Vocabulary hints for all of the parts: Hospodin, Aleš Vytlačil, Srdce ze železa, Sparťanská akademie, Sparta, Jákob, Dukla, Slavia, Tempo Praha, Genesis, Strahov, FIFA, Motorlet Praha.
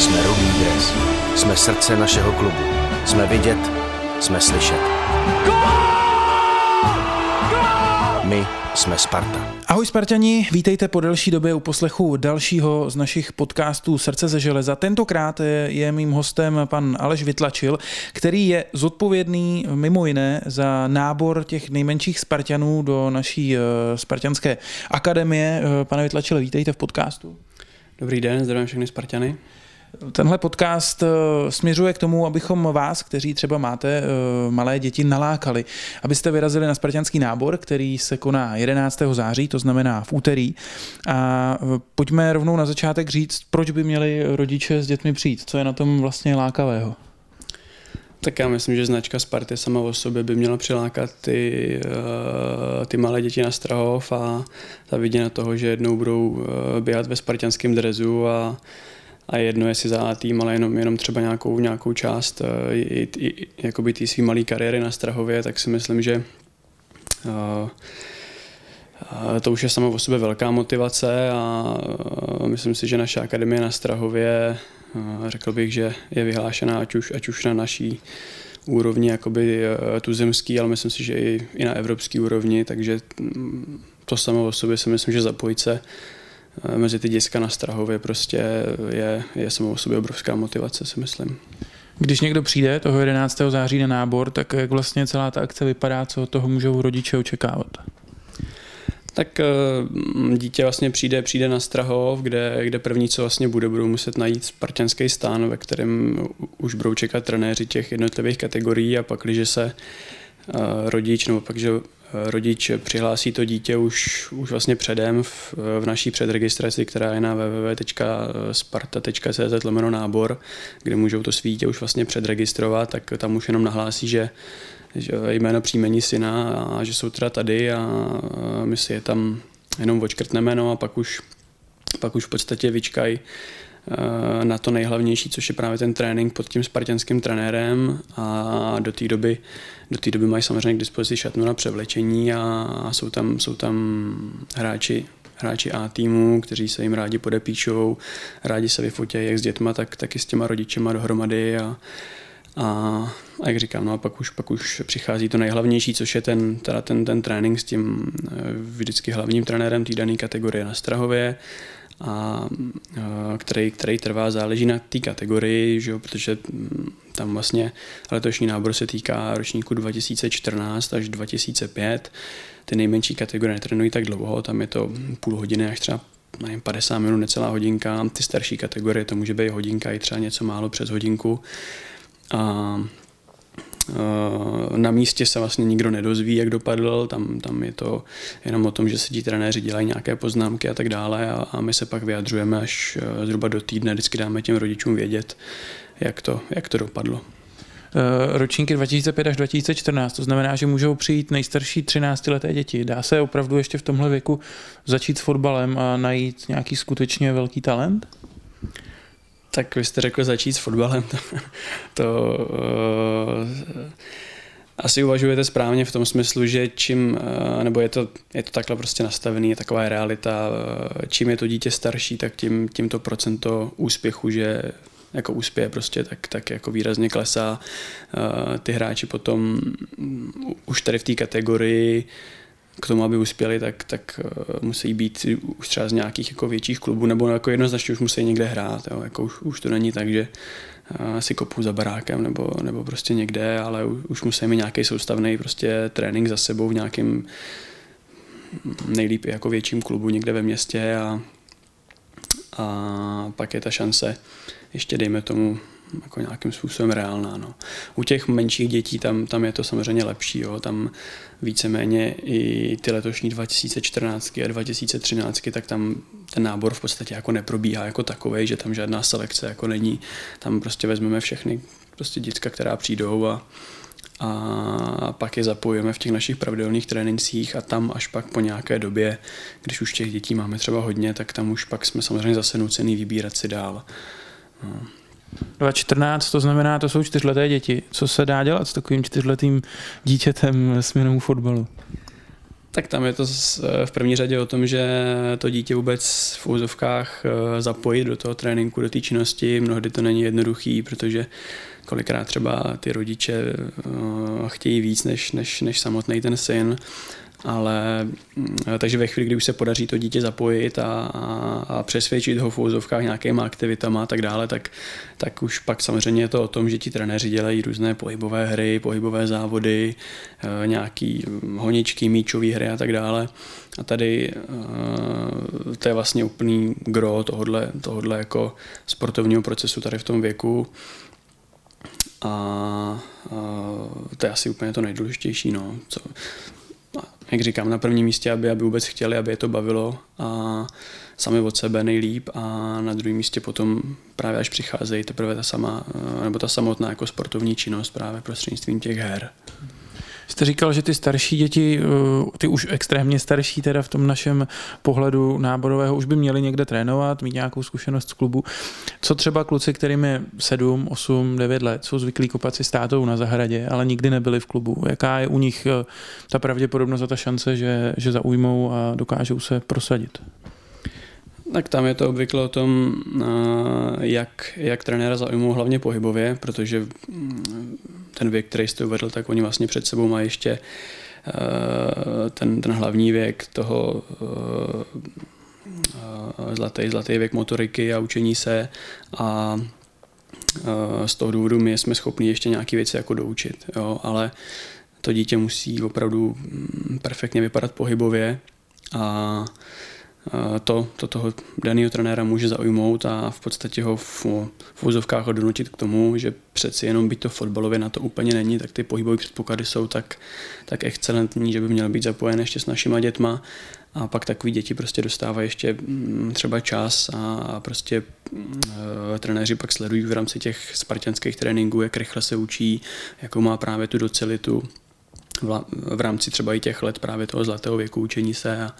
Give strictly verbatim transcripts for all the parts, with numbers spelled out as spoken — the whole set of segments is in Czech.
Jsme rudý dres. Jsme srdce našeho klubu. Jsme vidět, jsme slyšet. My jsme Sparta. Ahoj Sparťani, vítejte po delší době u poslechu dalšího z našich podcastů Srdce ze železa. Tentokrát je mým hostem pan Aleš Vytlačil, který je zodpovědný mimo jiné za nábor těch nejmenších Sparťanů do naší Sparťanské akademie. Pane Vytlačile, vítejte v podcastu. Dobrý den, zdravím všechny Sparťany. Tenhle podcast směřuje k tomu, abychom vás, kteří třeba máte malé děti, nalákali, abyste vyrazili na sparťanský nábor, který se koná jedenáctého září, to znamená v úterý. A pojďme rovnou na začátek říct, proč by měli rodiče s dětmi přijít, co je na tom vlastně lákavého. Tak já myslím, že značka Sparty sama o sobě by měla přilákat ty, ty malé děti na Strahov a ta viděna toho, že jednou budou běhat ve sparťanském drezu a A jedno, jestli za tým, ale jenom, jenom třeba nějakou, nějakou část i, i, jakoby té své malé kariéry na Strahově, tak si myslím, že uh, uh, to už je samo o sobě velká motivace a uh, myslím si, že naše akademie na Strahově, uh, řekl bych, že je vyhlášená ať už, ať už na naší úrovni, jakoby uh, tuzemský, ale myslím si, že i, i na evropský úrovni, takže um, to samo o sobě si myslím, že zapojit se mezi ty děcka na Strahově prostě je, je samou sobě obrovská motivace, si myslím. Když někdo přijde toho jedenáctého září na nábor, tak jak vlastně celá ta akce vypadá, co toho můžou rodiče očekávat? Tak dítě vlastně přijde, přijde na Strahov, kde, kde první, co vlastně bude, budou muset najít sparťanský stan, ve kterém už budou čekat trenéři těch jednotlivých kategorií a pak, když se rodič nebo pak, že rodič přihlásí to dítě už, už vlastně předem v, v naší předregistraci, která je na w w w tečka sparta tečka c z lomeno nábor, kde můžou to svítě už vlastně předregistrovat, tak tam už jenom nahlásí, že, že jméno příjmení syna a že jsou teda tady a my si je tam jenom odškrtneme, no a pak už, pak už v podstatě vyčkají na to nejhlavnější, což je právě ten trénink pod tím sparťanským trenérem a do té doby, do té doby mají samozřejmě k dispozici šatnu na převlečení a jsou tam, jsou tam hráči, hráči A-týmu, kteří se jim rádi podepíšou, rádi se vyfotějí jak s dětma, tak taky s těma rodičema dohromady a, a, a jak říkám, no a pak už, pak už přichází to nejhlavnější, což je ten, teda ten, ten trénink s tím vždycky hlavním trenérem té dané kategorie na Strahově, a který, který trvá, záleží na té kategorii, že jo, protože tam vlastně letošní nábor se týká ročníku dva tisíce čtrnáct až dva tisíce pět. Ty nejmenší kategorie netrénují tak dlouho, tam je to půl hodiny až třeba nevím, padesát minut, necelá hodinka. Ty starší kategorie, to může být hodinka i třeba něco málo přes hodinku. A na místě se vlastně nikdo nedozví, jak dopadl, tam, tam je to jenom o tom, že se ti trenéři dělají nějaké poznámky a tak dále a, a my se pak vyjadřujeme až zhruba do týdne, vždycky dáme těm rodičům vědět, jak to, jak to dopadlo. Ročníky dva tisíce pět až dva tisíce čtrnáct, to znamená, že můžou přijít nejstarší třináctileté děti. Dá se opravdu ještě v tomhle věku začít s fotbalem a najít nějaký skutečně velký talent? Tak vy jste řekl začít s fotbalem, to, to uh, asi uvažujete správně v tom smyslu, že čím, uh, nebo je to, je to takhle prostě nastavený, je taková realita, uh, čím je to dítě starší, tak tím, tím to procento úspěchu, že jako úspěje prostě, tak, tak jako výrazně klesá. Uh, ty hráči potom um, už tady v té kategorii k tomu, aby uspěli, tak, tak musí být už třeba z nějakých jako větších klubů, nebo jako jednoznačně už musí někde hrát. Jo. Jako už, už to není tak, že si kopu za barákem nebo, nebo prostě někde, ale už musí mít nějaký soustavný prostě trénink za sebou v nějakém nejlíp jako větším klubu někde ve městě a, a pak je ta šance ještě dejme tomu jako nějakým způsobem reálná. No. U těch menších dětí tam, tam je to samozřejmě lepší. Jo. Tam víceméně i ty letošní dva tisíce čtrnáct a dva tisíce třináct, tak tam ten nábor v podstatě jako neprobíhá jako takovej, že tam žádná selekce jako není. Tam prostě vezmeme všechny prostě děcka, která přijdou a, a pak je zapojíme v těch našich pravidelných trénincích a tam až pak po nějaké době, když už těch dětí máme třeba hodně, tak tam už pak jsme samozřejmě zase nucený vybírat si dál. No. dva tisíce čtrnáct, to znamená, to jsou čtyřleté děti. Co se dá dělat s takovým čtyřletým dítětem směnou fotbalu? Tak tam je to v první řadě o tom, že to dítě vůbec v úzovkách zapojit do toho tréninku, do té činnosti. Mnohdy to není jednoduchý, protože kolikrát třeba ty rodiče chtějí víc než, než, než samotný ten syn. Ale, takže ve chvíli, kdy už se podaří to dítě zapojit a, a přesvědčit ho v úzovkách nějakýma aktivitama a tak dále, tak, tak už pak samozřejmě je to o tom, že ti trenéři dělají různé pohybové hry, pohybové závody, nějaký honičky, míčové hry a tak dále. A tady to je vlastně úplný gro tohodle, tohodle jako sportovního procesu tady v tom věku. A, a to je asi úplně to nejdůležitější. No, co, jak říkám, na prvním místě, aby, aby vůbec chtěli, aby je to bavilo a sami od sebe nejlíp, a na druhém místě potom právě až přicházejí teprve ta sama, nebo ta samotná jako sportovní činnost právě prostřednictvím těch her. Jste říkal, že ty starší děti, ty už extrémně starší teda v tom našem pohledu náborového, už by měli někde trénovat, mít nějakou zkušenost z klubu. Co třeba kluci, kterým je sedm, osm, devět let, jsou zvyklí kopat si s tátou na zahradě, ale nikdy nebyli v klubu. Jaká je u nich ta pravděpodobnost a ta šance, že, že zaujmou a dokážou se prosadit? Tak tam je to obvykle o tom, jak, jak trenéra zaujmou hlavně pohybově, protože ten věk, který jste uvedl, tak oni vlastně před sebou mají ještě ten, ten hlavní věk toho zlatý, zlatý věk motoriky a učení se, a z toho důvodu my jsme schopni ještě nějaké věci jako doučit, jo? Ale to dítě musí opravdu perfektně vypadat pohybově a To, to toho daného trenéra může zaujmout a v podstatě ho v, v úzovkách odnutit k tomu, že přeci jenom byť to fotbalově na to úplně není, tak ty pohybové předpoklady jsou tak, tak excelentní, že by měl být zapojen ještě s našima dětma, a pak takový děti prostě dostávají ještě třeba čas a, a prostě e, trenéři pak sledují v rámci těch sparťanských tréninků, jak rychle se učí, jakou má právě tu docelitu v, v rámci třeba i těch let právě toho zlatého věku učení se, a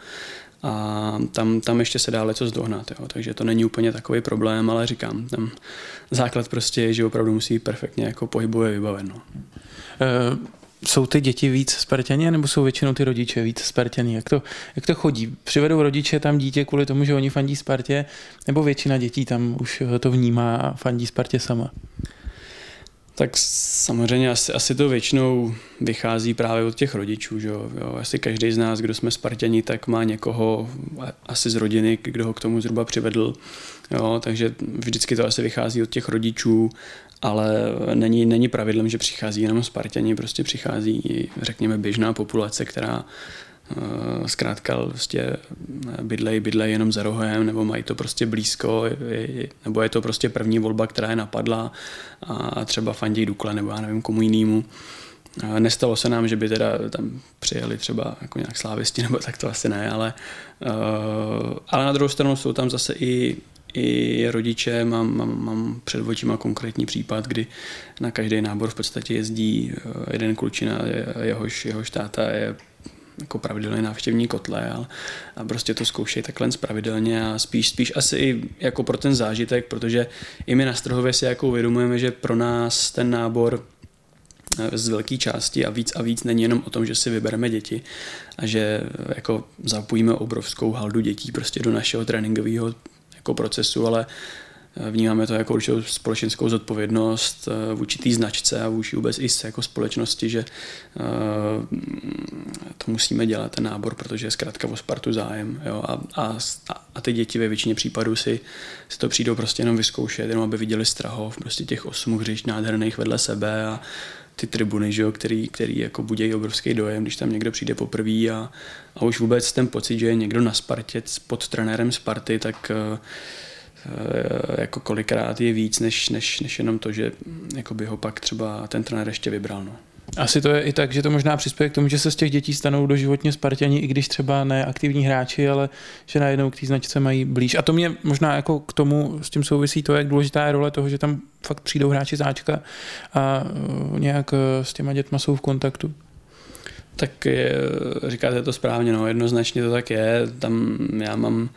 a tam, tam ještě se dá leco zdohnat, jo. Takže to není úplně takový problém, ale říkám, tam základ prostě je, že opravdu musí perfektně jako pohybově vybaveno. E, jsou ty děti víc Sparťani, nebo jsou většinou ty rodiče víc Sparťani? Jak to, jak to chodí? Přivedou rodiče tam dítě kvůli tomu, že oni fandí Spartě, nebo většina dětí tam už to vnímá a fandí Spartě sama? Tak samozřejmě asi, asi to většinou vychází právě od těch rodičů. Že jo? Asi každý z nás, kdo jsme Sparťani, tak má někoho asi z rodiny, kdo ho k tomu zhruba přivedl. Jo? Takže vždycky to asi vychází od těch rodičů, ale není, není pravidlem, že přichází jenom Sparťani, prostě přichází, řekněme, běžná populace, která zkrátka prostě bydlej, bydlej jenom za rohem, nebo mají to prostě blízko, nebo je to prostě první volba, která je napadla, a třeba fandí Dukle, nebo já nevím komu jinému. Nestalo se nám, že by teda tam přijeli třeba jako nějak slávisti, nebo tak, to asi ne, ale, ale na druhou stranu jsou tam zase i i rodiče, mám, mám, mám před očima konkrétní případ, kdy na každý nábor v podstatě jezdí jeden klučina, jehož, jehož táta je jako pravidelný návštěvník kotle, ale a prostě to zkoušej takhle spravidelně, a spíš, spíš asi i jako pro ten zážitek, protože i my na Strahově si jako uvědomujeme, že pro nás ten nábor z velké části a víc a víc není jenom o tom, že si vybereme děti a že jako zapojíme obrovskou haldu dětí prostě do našeho tréninkového jako procesu, ale vnímáme to jako určitou společenskou zodpovědnost vůči té značce a vůči vůbec i jako společnosti, že to musíme dělat, ten nábor, protože je zkrátka o Spartu zájem. Jo? A, a, a ty děti ve většině případů si, si to přijdou prostě jenom vyzkoušet, jenom aby viděli Strahov, prostě těch osm hřišť nádherných vedle sebe a ty tribuny, že jo, který, který jako budějí obrovský dojem, když tam někdo přijde poprvé, a, a už vůbec ten pocit, že je někdo na Spartě pod trenérem Sparty, tak jako kolikrát je víc, než, než, než jenom to, že jakoby ho pak třeba ten trenér ještě vybral. No. Asi to je i tak, že to možná přispěje k tomu, že se z těch dětí stanou doživotně Sparťani, i když třeba ne aktivní hráči, ale že najednou k té značce mají blíž. A to mě možná jako k tomu, s tím souvisí to, jak důležitá je role toho, že tam fakt přijdou hráči záčka a nějak s těma dětma jsou v kontaktu. Tak je, říkáte to správně, no, jednoznačně to tak je. Tam já mám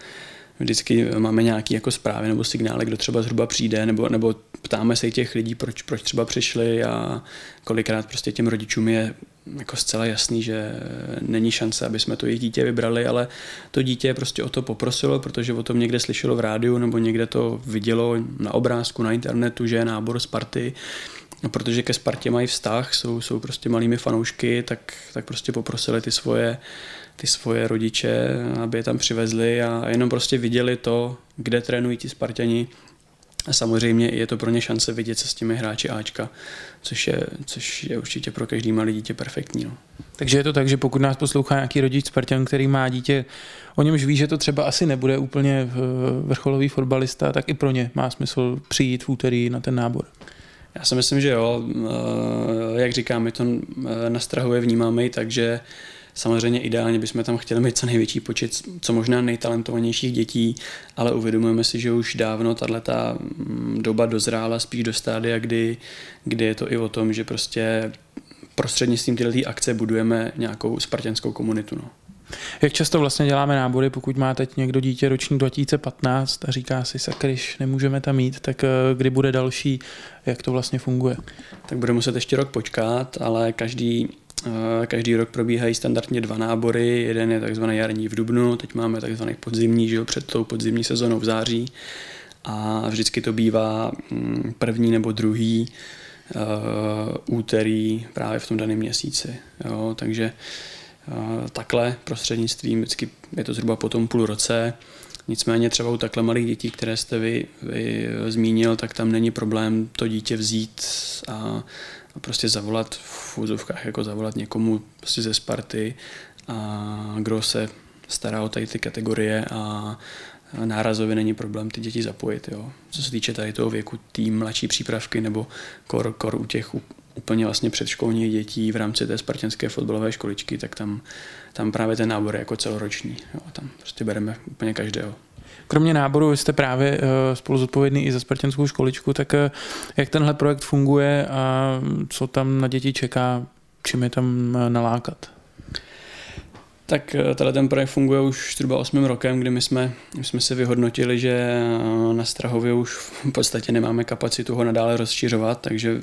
Vždycky máme nějaké jako zprávy nebo signály, kdo třeba zhruba přijde, nebo, nebo ptáme se těch lidí, proč, proč třeba přišli, a kolikrát prostě těm rodičům je jako zcela jasný, že není šance, aby jsme to jejich dítě vybrali, ale to dítě prostě o to poprosilo, protože o tom někde slyšelo v rádiu nebo někde to vidělo na obrázku, na internetu, že je nábor Sparty. No, protože ke Spartě mají vztah, jsou, jsou prostě malými fanoušky, tak, tak prostě poprosili ty svoje, ty svoje rodiče, aby je tam přivezli a jenom prostě viděli to, kde trénují ti Sparťani. A samozřejmě je to pro ně šance vidět se s těmi hráči Ačka, což je, což je určitě pro každý malý dítě perfektní. No. Takže je to tak, že pokud nás poslouchá nějaký rodič Spartan, který má dítě, o němž ví, že to třeba asi nebude úplně vrcholový fotbalista, tak i pro ně má smysl přijít v úterý na ten nábor. Já si myslím, že jo. Jak říkám, my to na Strahově vnímáme i tak, že samozřejmě ideálně bychom tam chtěli mít co největší počet, co možná nejtalentovanějších dětí, ale uvědomujeme si, že už dávno tato doba dozrála spíš do stádia, kdy, kdy je to i o tom, že prostě prostřednictvím této akce budujeme nějakou spartanskou komunitu. No. Jak často vlastně děláme nábory, pokud má teď někdo dítě roční dva tisíce patnáct a říká si, sakryš, nemůžeme tam jít, tak kdy bude další, jak to vlastně funguje? Tak bude muset ještě rok počkat, ale každý, každý rok probíhají standardně dva nábory, jeden je takzvaný jarní v dubnu, teď máme takzvaný podzimní, že jo, před tou podzimní sezónou v září a vždycky to bývá první nebo druhý úterý právě v tom daném měsíci, jo, takže takhle prostřednictvím, vždycky je to zhruba po tom půl roce. Nicméně třeba u takhle malých dětí, které jste vy, vy zmínil, tak tam není problém to dítě vzít a, a prostě zavolat v úzovkách, jako zavolat někomu prostě ze Sparty, a kdo se stará o tady ty kategorie a nárazově není problém ty děti zapojit. Jo. Co se týče tady toho věku, té mladší přípravky nebo kor, kor u těch úplně vlastně předškolních dětí v rámci té spartanské fotbalové školičky, tak tam, tam právě ten nábor je jako celoroční. Jo, tam prostě bereme úplně každého. Kromě náboru jste právě spolu zodpovědný i za spartanskou školičku, tak jak tenhle projekt funguje a co tam na děti čeká, čím je tam nalákat? Tak tenhle ten projekt funguje už zhruba osmým rokem, kdy my jsme, my jsme si vyhodnotili, že na Strahově už v podstatě nemáme kapacitu ho nadále rozšiřovat, takže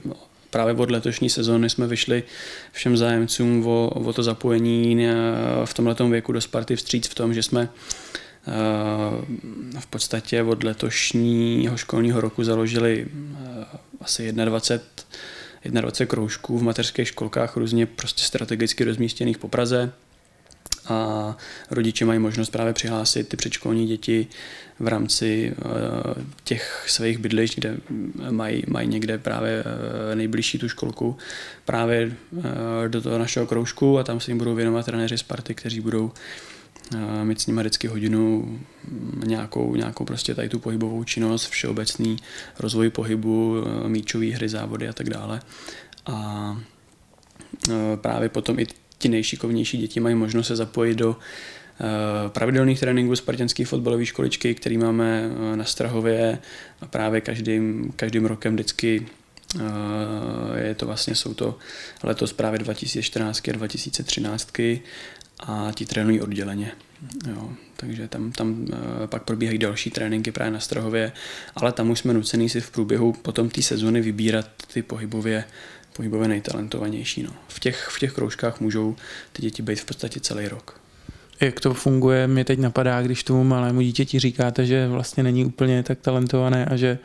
právě od letošní sezóny jsme vyšli všem zájemcům o, o to zapojení v tomhletom věku do Sparty vstříc v tom, že jsme v podstatě od letošního školního roku založili asi dvacet jedna kroužků v mateřských školkách různě prostě strategicky rozmístěných po Praze. A rodiče mají možnost právě přihlásit ty předškolní děti v rámci těch svých bydlišť, kde mají, mají někde právě nejbližší tu školku, právě do toho našeho kroužku a tam se jim budou věnovat trenéři Sparty, kteří budou mít s nimi vždycky hodinu nějakou, nějakou prostě tady tu pohybovou činnost, všeobecný rozvoj pohybu, míčové hry, závody a tak dále. A právě potom i ti nejšikovnější děti mají možnost se zapojit do pravidelných tréninků spartanské fotbalové školičky, který máme na Strahově a právě každým, každým rokem vždycky je to vlastně, jsou to letos právě dva tisíce čtrnáct a dva tisíce třináct a ti trénují odděleně. Jo, takže tam, tam pak probíhají další tréninky právě na Strahově, ale tam už jsme nucený si v průběhu potom té sezony vybírat ty pohybově pohybově nejtalentovanější. No. V těch, v těch kroužkách můžou ty děti být v podstatě celý rok. Jak to funguje, mě teď napadá, když tomu malému dítěti říkáte, že vlastně není úplně tak talentované a že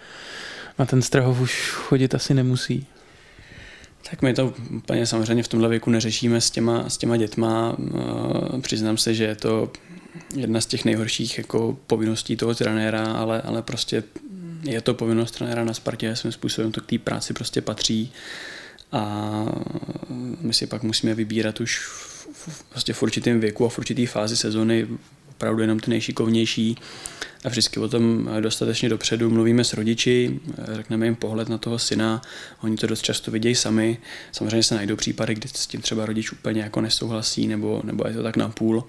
na ten Strahov už chodit asi nemusí. Tak my to úplně samozřejmě v tomhle věku neřešíme s těma, s těma dětma. Přiznám se, že je to jedna z těch nejhorších jako povinností toho trenéra, ale, ale prostě je to povinnost trenéra na Spartě, svým způsobem to k té práci prostě patří. A my si pak musíme vybírat už v, v, vlastně v určitém věku a v určité fázi sezony opravdu jenom ty nejšikovnější a vždycky o tom dostatečně dopředu mluvíme s rodiči, řekneme jim pohled na toho syna, oni to dost často vidějí sami, samozřejmě se najdou případy, kdy s tím třeba rodič úplně jako nesouhlasí nebo, nebo je to tak napůl,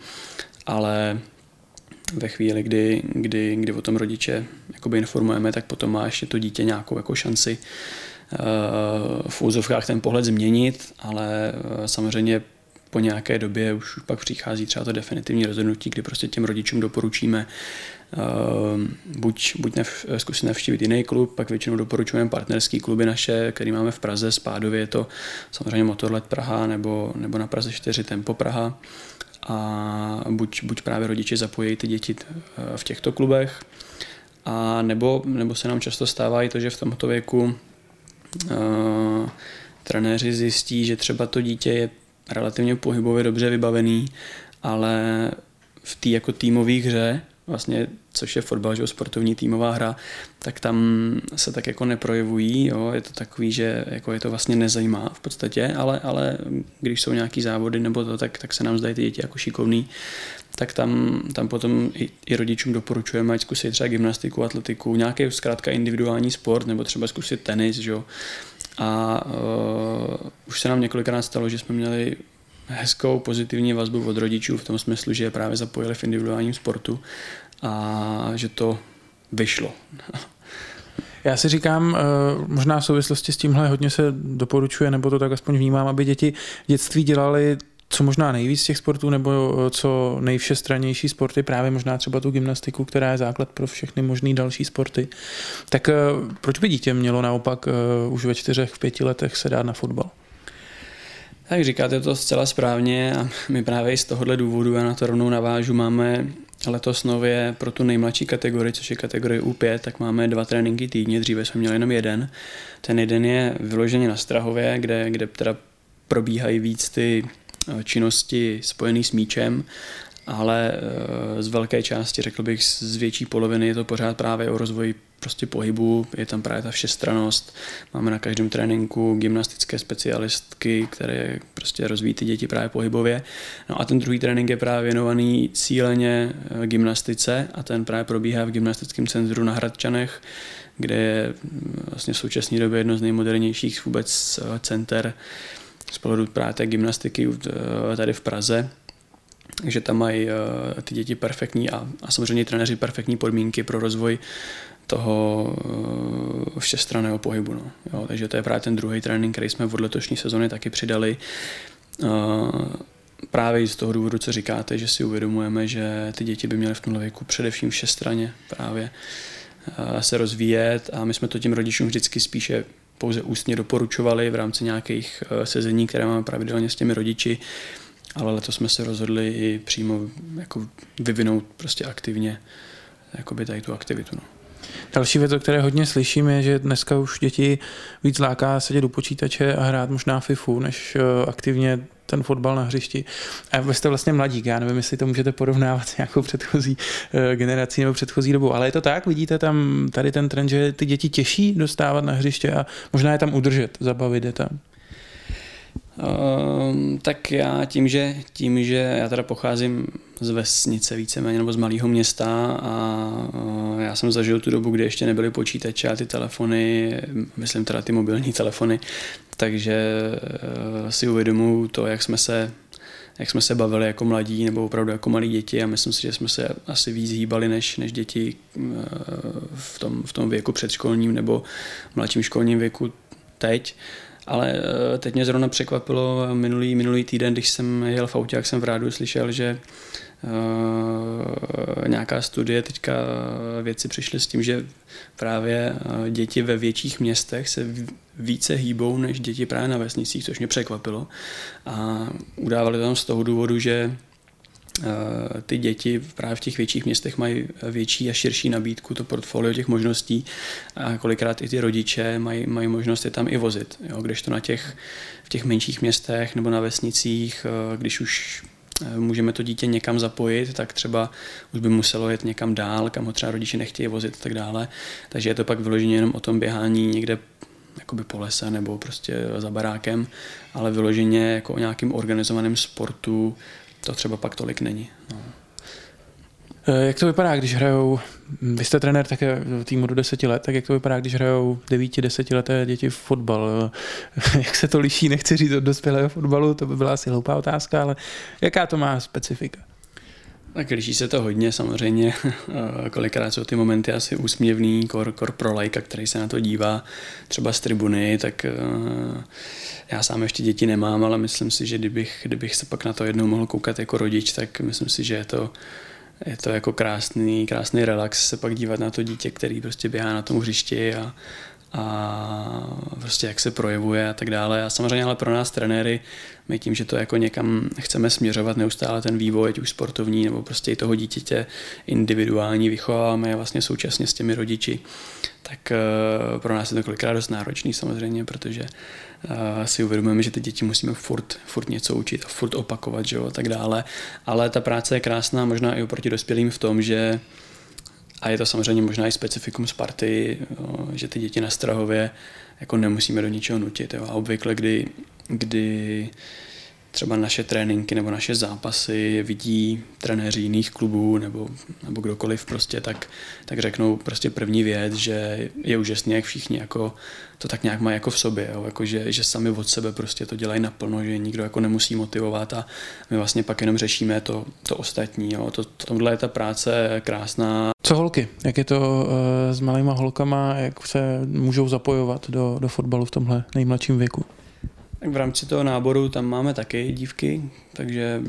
ale ve chvíli, kdy, kdy, kdy o tom rodiče jakoby informujeme, tak potom má ještě to dítě nějakou jako šanci v úzovkách ten pohled změnit, ale samozřejmě po nějaké době už pak přichází třeba to definitivní rozhodnutí, kdy prostě těm rodičům doporučíme uh, buď, buď nev, zkusit navštívit jiný klub, pak většinou doporučujeme partnerský kluby naše, který máme v Praze, Spádově je to samozřejmě Motorlet Praha nebo, nebo na Praze čtyři Tempo Praha. A buď, buď právě rodiče zapojí ty děti v těchto klubech, a nebo, nebo se nám často stává i to, že v tomto věku uh, trenéři zjistí, že třeba to dítě je relativně pohybově dobře vybavený, ale v té jako týmové hře, vlastně, což je fotbal, že sportovní týmová hra, tak tam se tak jako neprojevují, jo? Je to takový, že jako je to vlastně nezajímá v podstatě, ale, ale když jsou nějaký závody nebo to, tak, tak se nám zdají ty děti jako šikovný, tak tam, tam potom i, i rodičům doporučujeme, ať zkusit třeba gymnastiku, atletiku, nějaký zkrátka individuální sport nebo třeba zkusit tenis, jo? A uh, už se nám několikrát stalo, že jsme měli hezkou pozitivní vazbu od rodičů v tom smyslu, že je právě zapojili v individuálním sportu a že to vyšlo. Já si říkám, možná v souvislosti s tímhle hodně se doporučuje, nebo to tak aspoň vnímám, aby děti v dětství dělali co možná nejvíc těch sportů, nebo co nejvšestrannější sporty, právě možná třeba tu gymnastiku, která je základ pro všechny možný další sporty. Tak proč by dítě mělo naopak už ve čtyřech, v pěti letech se dát na fotbal? Tak říkáte to zcela správně a my právě i z tohohle důvodu, já na to rovnou navážu, máme letos nově pro tu nejmladší kategorii, což je kategorie U pět, tak máme dva tréninky týdně, dříve jsme měli jenom jeden. Ten jeden je vyloženě na Strahově, kde, kde teda probíhají víc ty činnosti spojené s míčem, ale z velké části, řekl bych, z větší poloviny je to pořád právě o rozvoji prostě pohybu, je tam právě ta všestrannost. Máme na každém tréninku gymnastické specialistky, které prostě rozvíjí ty děti právě pohybově. No a ten druhý trénink je právě věnovaný cíleně gymnastice a ten právě probíhá v gymnastickém centru na Hradčanech, kde je vlastně v současné době jedno z nejmodernějších vůbec center z pohledu právě té gymnastiky tady v Praze. Takže tam mají uh, ty děti perfektní a, a samozřejmě trenéři perfektní podmínky pro rozvoj toho uh, všestranného pohybu. No. Jo, takže to je právě ten druhý trénink, který jsme od letošní sezony taky přidali. Uh, právě z toho důvodu, co říkáte, že si uvědomujeme, že ty děti by měly v tomhle věku především všestranně právě uh, se rozvíjet a my jsme to tím rodičům vždycky spíše pouze ústně doporučovali v rámci nějakých uh, sezení, které máme pravidelně s těmi rodiči. Ale letos jsme se rozhodli i přímo jako vyvinout prostě aktivně tady tu aktivitu. No. Další věc, o které hodně slyším, je, že dneska už děti víc láká sedět u počítače a hrát možná fifu, než aktivně ten fotbal na hřišti. A vy jste vlastně mladík, já nevím, jestli to můžete porovnávat s nějakou předchozí generací nebo předchozí dobou, ale je to tak, vidíte tam tady ten trend, že ty děti těší dostávat na hřiště a možná je tam udržet, zabavit je tam. Uh, tak já tím, že tím, že já teda pocházím z vesnice víceméně nebo z malého města a uh, já jsem zažil tu dobu, kdy ještě nebyly počítače a ty telefony, myslím teda ty mobilní telefony, takže uh, si uvědomuji to, jak jsme se jak jsme se bavili jako mladí nebo opravdu jako malí děti a myslím si, že jsme se asi víc hýbali než, než děti uh, v tom, v tom věku předškolním nebo mladším školním věku teď. Ale teď mě zrovna překvapilo minulý, minulý týden, když jsem jel v autě, jak jsem v rádiu slyšel, že uh, nějaká studie, teďka vědci přišli s tím, že právě děti ve větších městech se více hýbou než děti právě na vesnicích, což mě překvapilo. A udávali to tam z toho důvodu, že ty děti právě v těch větších městech mají větší a širší nabídku, to portfolio těch možností a kolikrát i ty rodiče mají, mají možnost je tam i vozit, jo? Kdežto na těch, v těch menších městech nebo na vesnicích, když už můžeme to dítě někam zapojit, tak třeba už by muselo jet někam dál, kam ho třeba rodiče nechtějí vozit a tak dále, takže je to pak vyloženě jenom o tom běhání někde jakoby po lese nebo prostě za barákem, ale vyloženě jako o nějakým organizovaném sportu to třeba pak tolik není. No. Jak to vypadá, když hrajou, vy jste trenér také týmu do deseti let, tak jak to vypadá, když hrajou devíti, desetileté děti v fotbal? Jak se to liší, nechci říct od dospělého fotbalu, to by byla asi hloupá otázka, ale jaká to má specifika? Tak liší se to hodně samozřejmě, kolikrát jsou ty momenty asi úsměvný, kor, kor pro lajka, který se na to dívá, třeba z tribuny, tak já sám ještě děti nemám, ale myslím si, že kdybych, kdybych se pak na to jednou mohl koukat jako rodič, tak myslím si, že je to, je to jako krásný, krásný relax se pak dívat na to dítě, který prostě běhá na tom hřišti a, a prostě jak se projevuje a tak dále. A samozřejmě ale pro nás trenéry, my tím, že to jako někam chceme směřovat neustále ten vývoj, ať už sportovní nebo prostě i toho dítěte individuální vychováváme vlastně současně s těmi rodiči, tak pro nás je to kolikrát dost náročný samozřejmě, protože si uvědomujeme, že ty děti musíme furt, furt něco učit a furt opakovat, že jo, a tak dále. Ale ta práce je krásná možná i oproti dospělým v tom, že a je to samozřejmě možná i specifikum Sparty, že ty děti na Strahově jako nemusíme do ničeho nutit. Jo. A obvykle, kdy, kdy třeba naše tréninky nebo naše zápasy vidí trenéři jiných klubů nebo, nebo kdokoliv prostě, tak, tak řeknou prostě první věc, že je úžasný, jak všichni jako to tak nějak mají jako v sobě, jo. Jako, že, že sami od sebe prostě to dělají naplno, že nikdo jako nemusí motivovat a my vlastně pak jenom řešíme to, to ostatní. Jo. To, tomhle je ta práce krásná. Co holky? Jak je to e, s malýma holkama, jak se můžou zapojovat do, do fotbalu v tomhle nejmladším věku? Tak v rámci toho náboru tam máme taky dívky, takže e,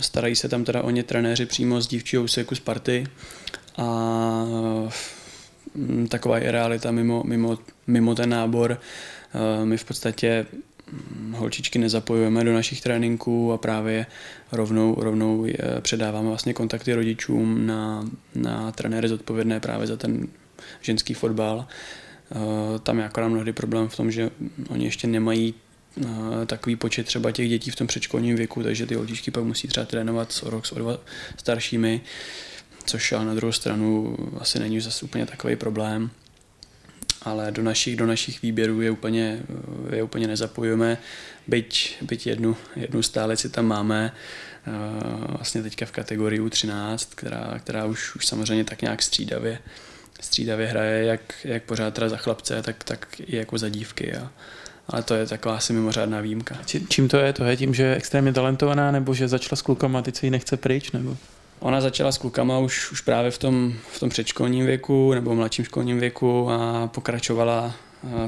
starají se tam teda o ně trenéři přímo z dívčího úseku Sparty a e, taková je realita mimo, mimo, mimo ten nábor. E, my v podstatě holčičky nezapojujeme do našich tréninků a právě rovnou, rovnou předáváme vlastně kontakty rodičům na, na trenéry zodpovědné právě za ten ženský fotbal. Tam je akorát mnohdy problém v tom, že oni ještě nemají takový počet třeba těch dětí v tom předškolním věku, takže ty holčičky pak musí třeba trénovat s o rok, s o dva staršími, což ale na druhou stranu asi není zase úplně takový problém. Ale do našich, do našich výběrů je úplně, je úplně nezapojujeme, byť, byť jednu, jednu stálici tam máme, vlastně teďka v kategorii U třináct, která, která už, už samozřejmě tak nějak střídavě, střídavě hraje, jak, jak pořád teda za chlapce, tak, tak i jako za dívky. A, ale to je taková asi mimořádná výjimka. Čím to je? To je tím, že je extrémně talentovaná, nebo že začala s klukama a teď se jí nechce pryč? Nebo? Ona začala s klukama už, už právě v tom, v tom předškolním věku nebo mladším školním věku a pokračovala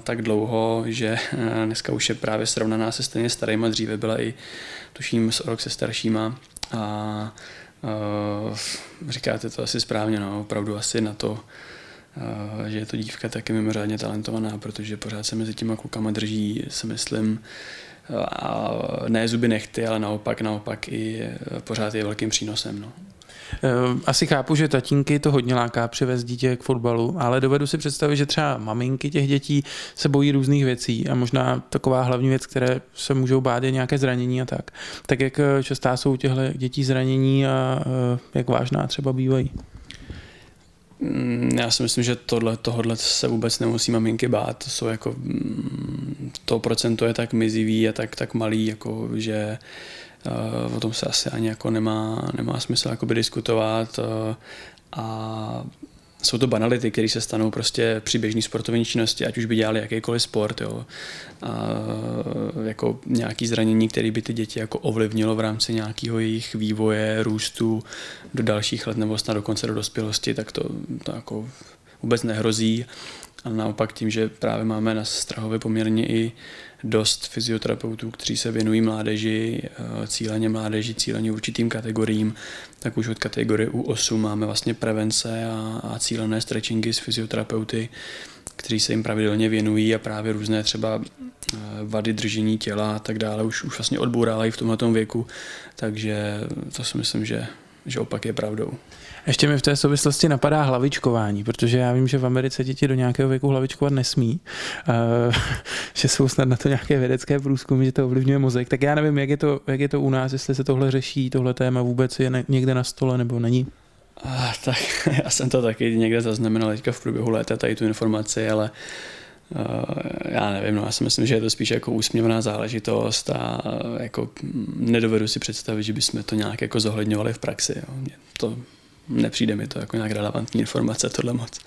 tak dlouho, že dneska už je právě srovnaná se stejně starýma, dříve byla i tuším s rok se staršíma a, a říkáte to asi správně, no, opravdu asi na to, a, že je to dívka taky mimořádně talentovaná, protože pořád se mezi těma klukama drží, si myslím, a ne zuby nechty, ale naopak, naopak i pořád je velkým přínosem, no. Asi chápu, že tatínky to hodně láká přivést dítě k fotbalu, ale dovedu si představit, že třeba maminky těch dětí se bojí různých věcí a možná taková hlavní věc, které se můžou bát, je nějaké zranění a tak. Tak jak častá jsou těchto dětí zranění a jak vážná třeba bývají? Já si myslím, že tohle, tohle se vůbec nemusí maminky bát. To jsou jako, to procento je tak mizivý a tak, tak malý, jako, že uh, o tom se asi ani jako nemá, nemá smysl jakoby diskutovat. Uh, a jsou to banality, které se stanou prostě při běžné sportovní činnosti, ať už by dělali jakýkoliv sport. Jo. A jako nějaké zranění, které by ty děti jako ovlivnilo v rámci nějakého jejich vývoje, růstu do dalších let nebo snad dokonce do dospělosti, tak to, to jako vůbec nehrozí. A naopak tím, že právě máme na Strahově poměrně i dost fyzioterapeutů, kteří se věnují mládeži, cíleně mládeži, cíleně určitým kategoriím, tak už od kategorie U osm máme vlastně prevence a, a cílené stretchingy s fyzioterapeuty, kteří se jim pravidelně věnují a právě různé třeba vady držení těla a tak dále už, už vlastně odbourávají v tomhletom věku, takže to si myslím, že, že opak je pravdou. Ještě mi v té souvislosti napadá hlavičkování, protože já vím, že v Americe děti do nějakého věku hlavičkovat nesmí, uh, že jsou snad na to nějaké vědecké průzkumy, že to ovlivňuje mozek. Tak já nevím, jak je to, jak je to u nás, jestli se tohle řeší, tohle téma vůbec je někde na stole nebo není? Ah, tak já jsem to taky někde zaznamenal teďka v průběhu léta tady tu informaci, ale uh, já nevím, no, já si myslím, že je to spíš jako úsměvná záležitost a uh, jako nedovedu si představit, že bychom to nějak jako zohledňovali v praxi. Jo. To nepřijde mi to jako nějak relevantní informace, tohle moc.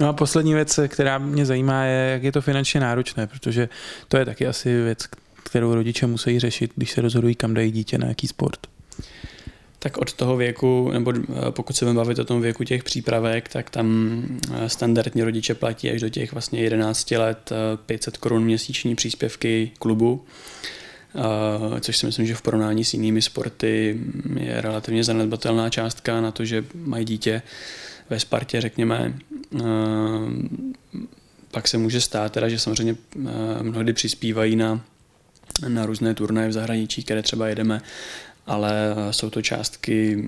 No a poslední věc, která mě zajímá, je, jak je to finančně náročné, protože to je taky asi věc, kterou rodiče musí řešit, když se rozhodují, kam dají dítě, na jaký sport. tak od toho věku, nebo pokud se budeme bavit o tom věku těch přípravek, tak tam standardně rodiče platí až do těch vlastně jedenáct let pět set korun měsíční příspěvky klubu, což si myslím, že v porovnání s jinými sporty je relativně zanedbatelná částka na to, že mají dítě ve Spartě, řekněme. Pak se může stát, teda, že samozřejmě mnohdy přispívají na, na různé turnaje v zahraničí, které třeba jedeme, ale jsou to částky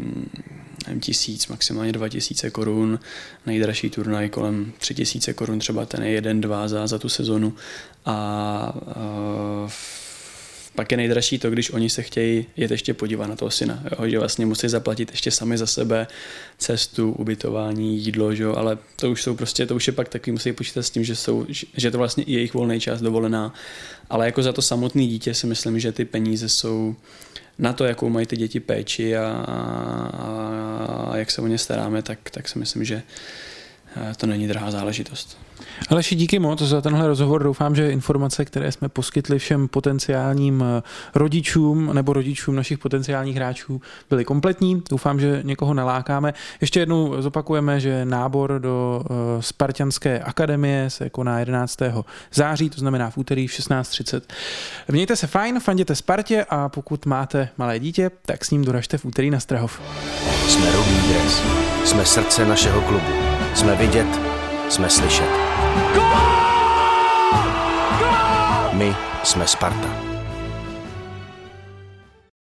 tisíc, maximálně dva tisíce korun, nejdražší turnaj kolem tři tisíce korun, třeba ten je jeden, dva za, za tu sezonu. A, a pak je nejdražší to, když oni se chtějí jet ještě podívat na toho syna, jo? Že vlastně musí zaplatit ještě sami za sebe cestu, ubytování, jídlo, že? Ale to už jsou prostě, to už je pak taky, musí počítat s tím, že, jsou, že to vlastně i jejich volný čas dovolená, ale jako za to samotné dítě si myslím, že ty peníze jsou na to, jakou mají ty děti péči a, a, a jak se o ně staráme, tak, tak si myslím, že to není drahá záležitost. Aleši, díky moc za tenhle rozhovor. Doufám, že informace, které jsme poskytli všem potenciálním rodičům nebo rodičům našich potenciálních hráčů, byly kompletní. Doufám, že někoho nalákáme. Ještě jednou zopakujeme, že nábor do Sparťanské akademie se koná jedenáctého září, to znamená v úterý v šestnáct třicet. Mějte se fajn, fanděte Spartě a pokud máte malé dítě, tak s ním doražte v úterý na Strahov. Jsme Rubí dres, jsme srdce našeho klubu, jsme vidět, jsme slyšet. My jsme Sparta.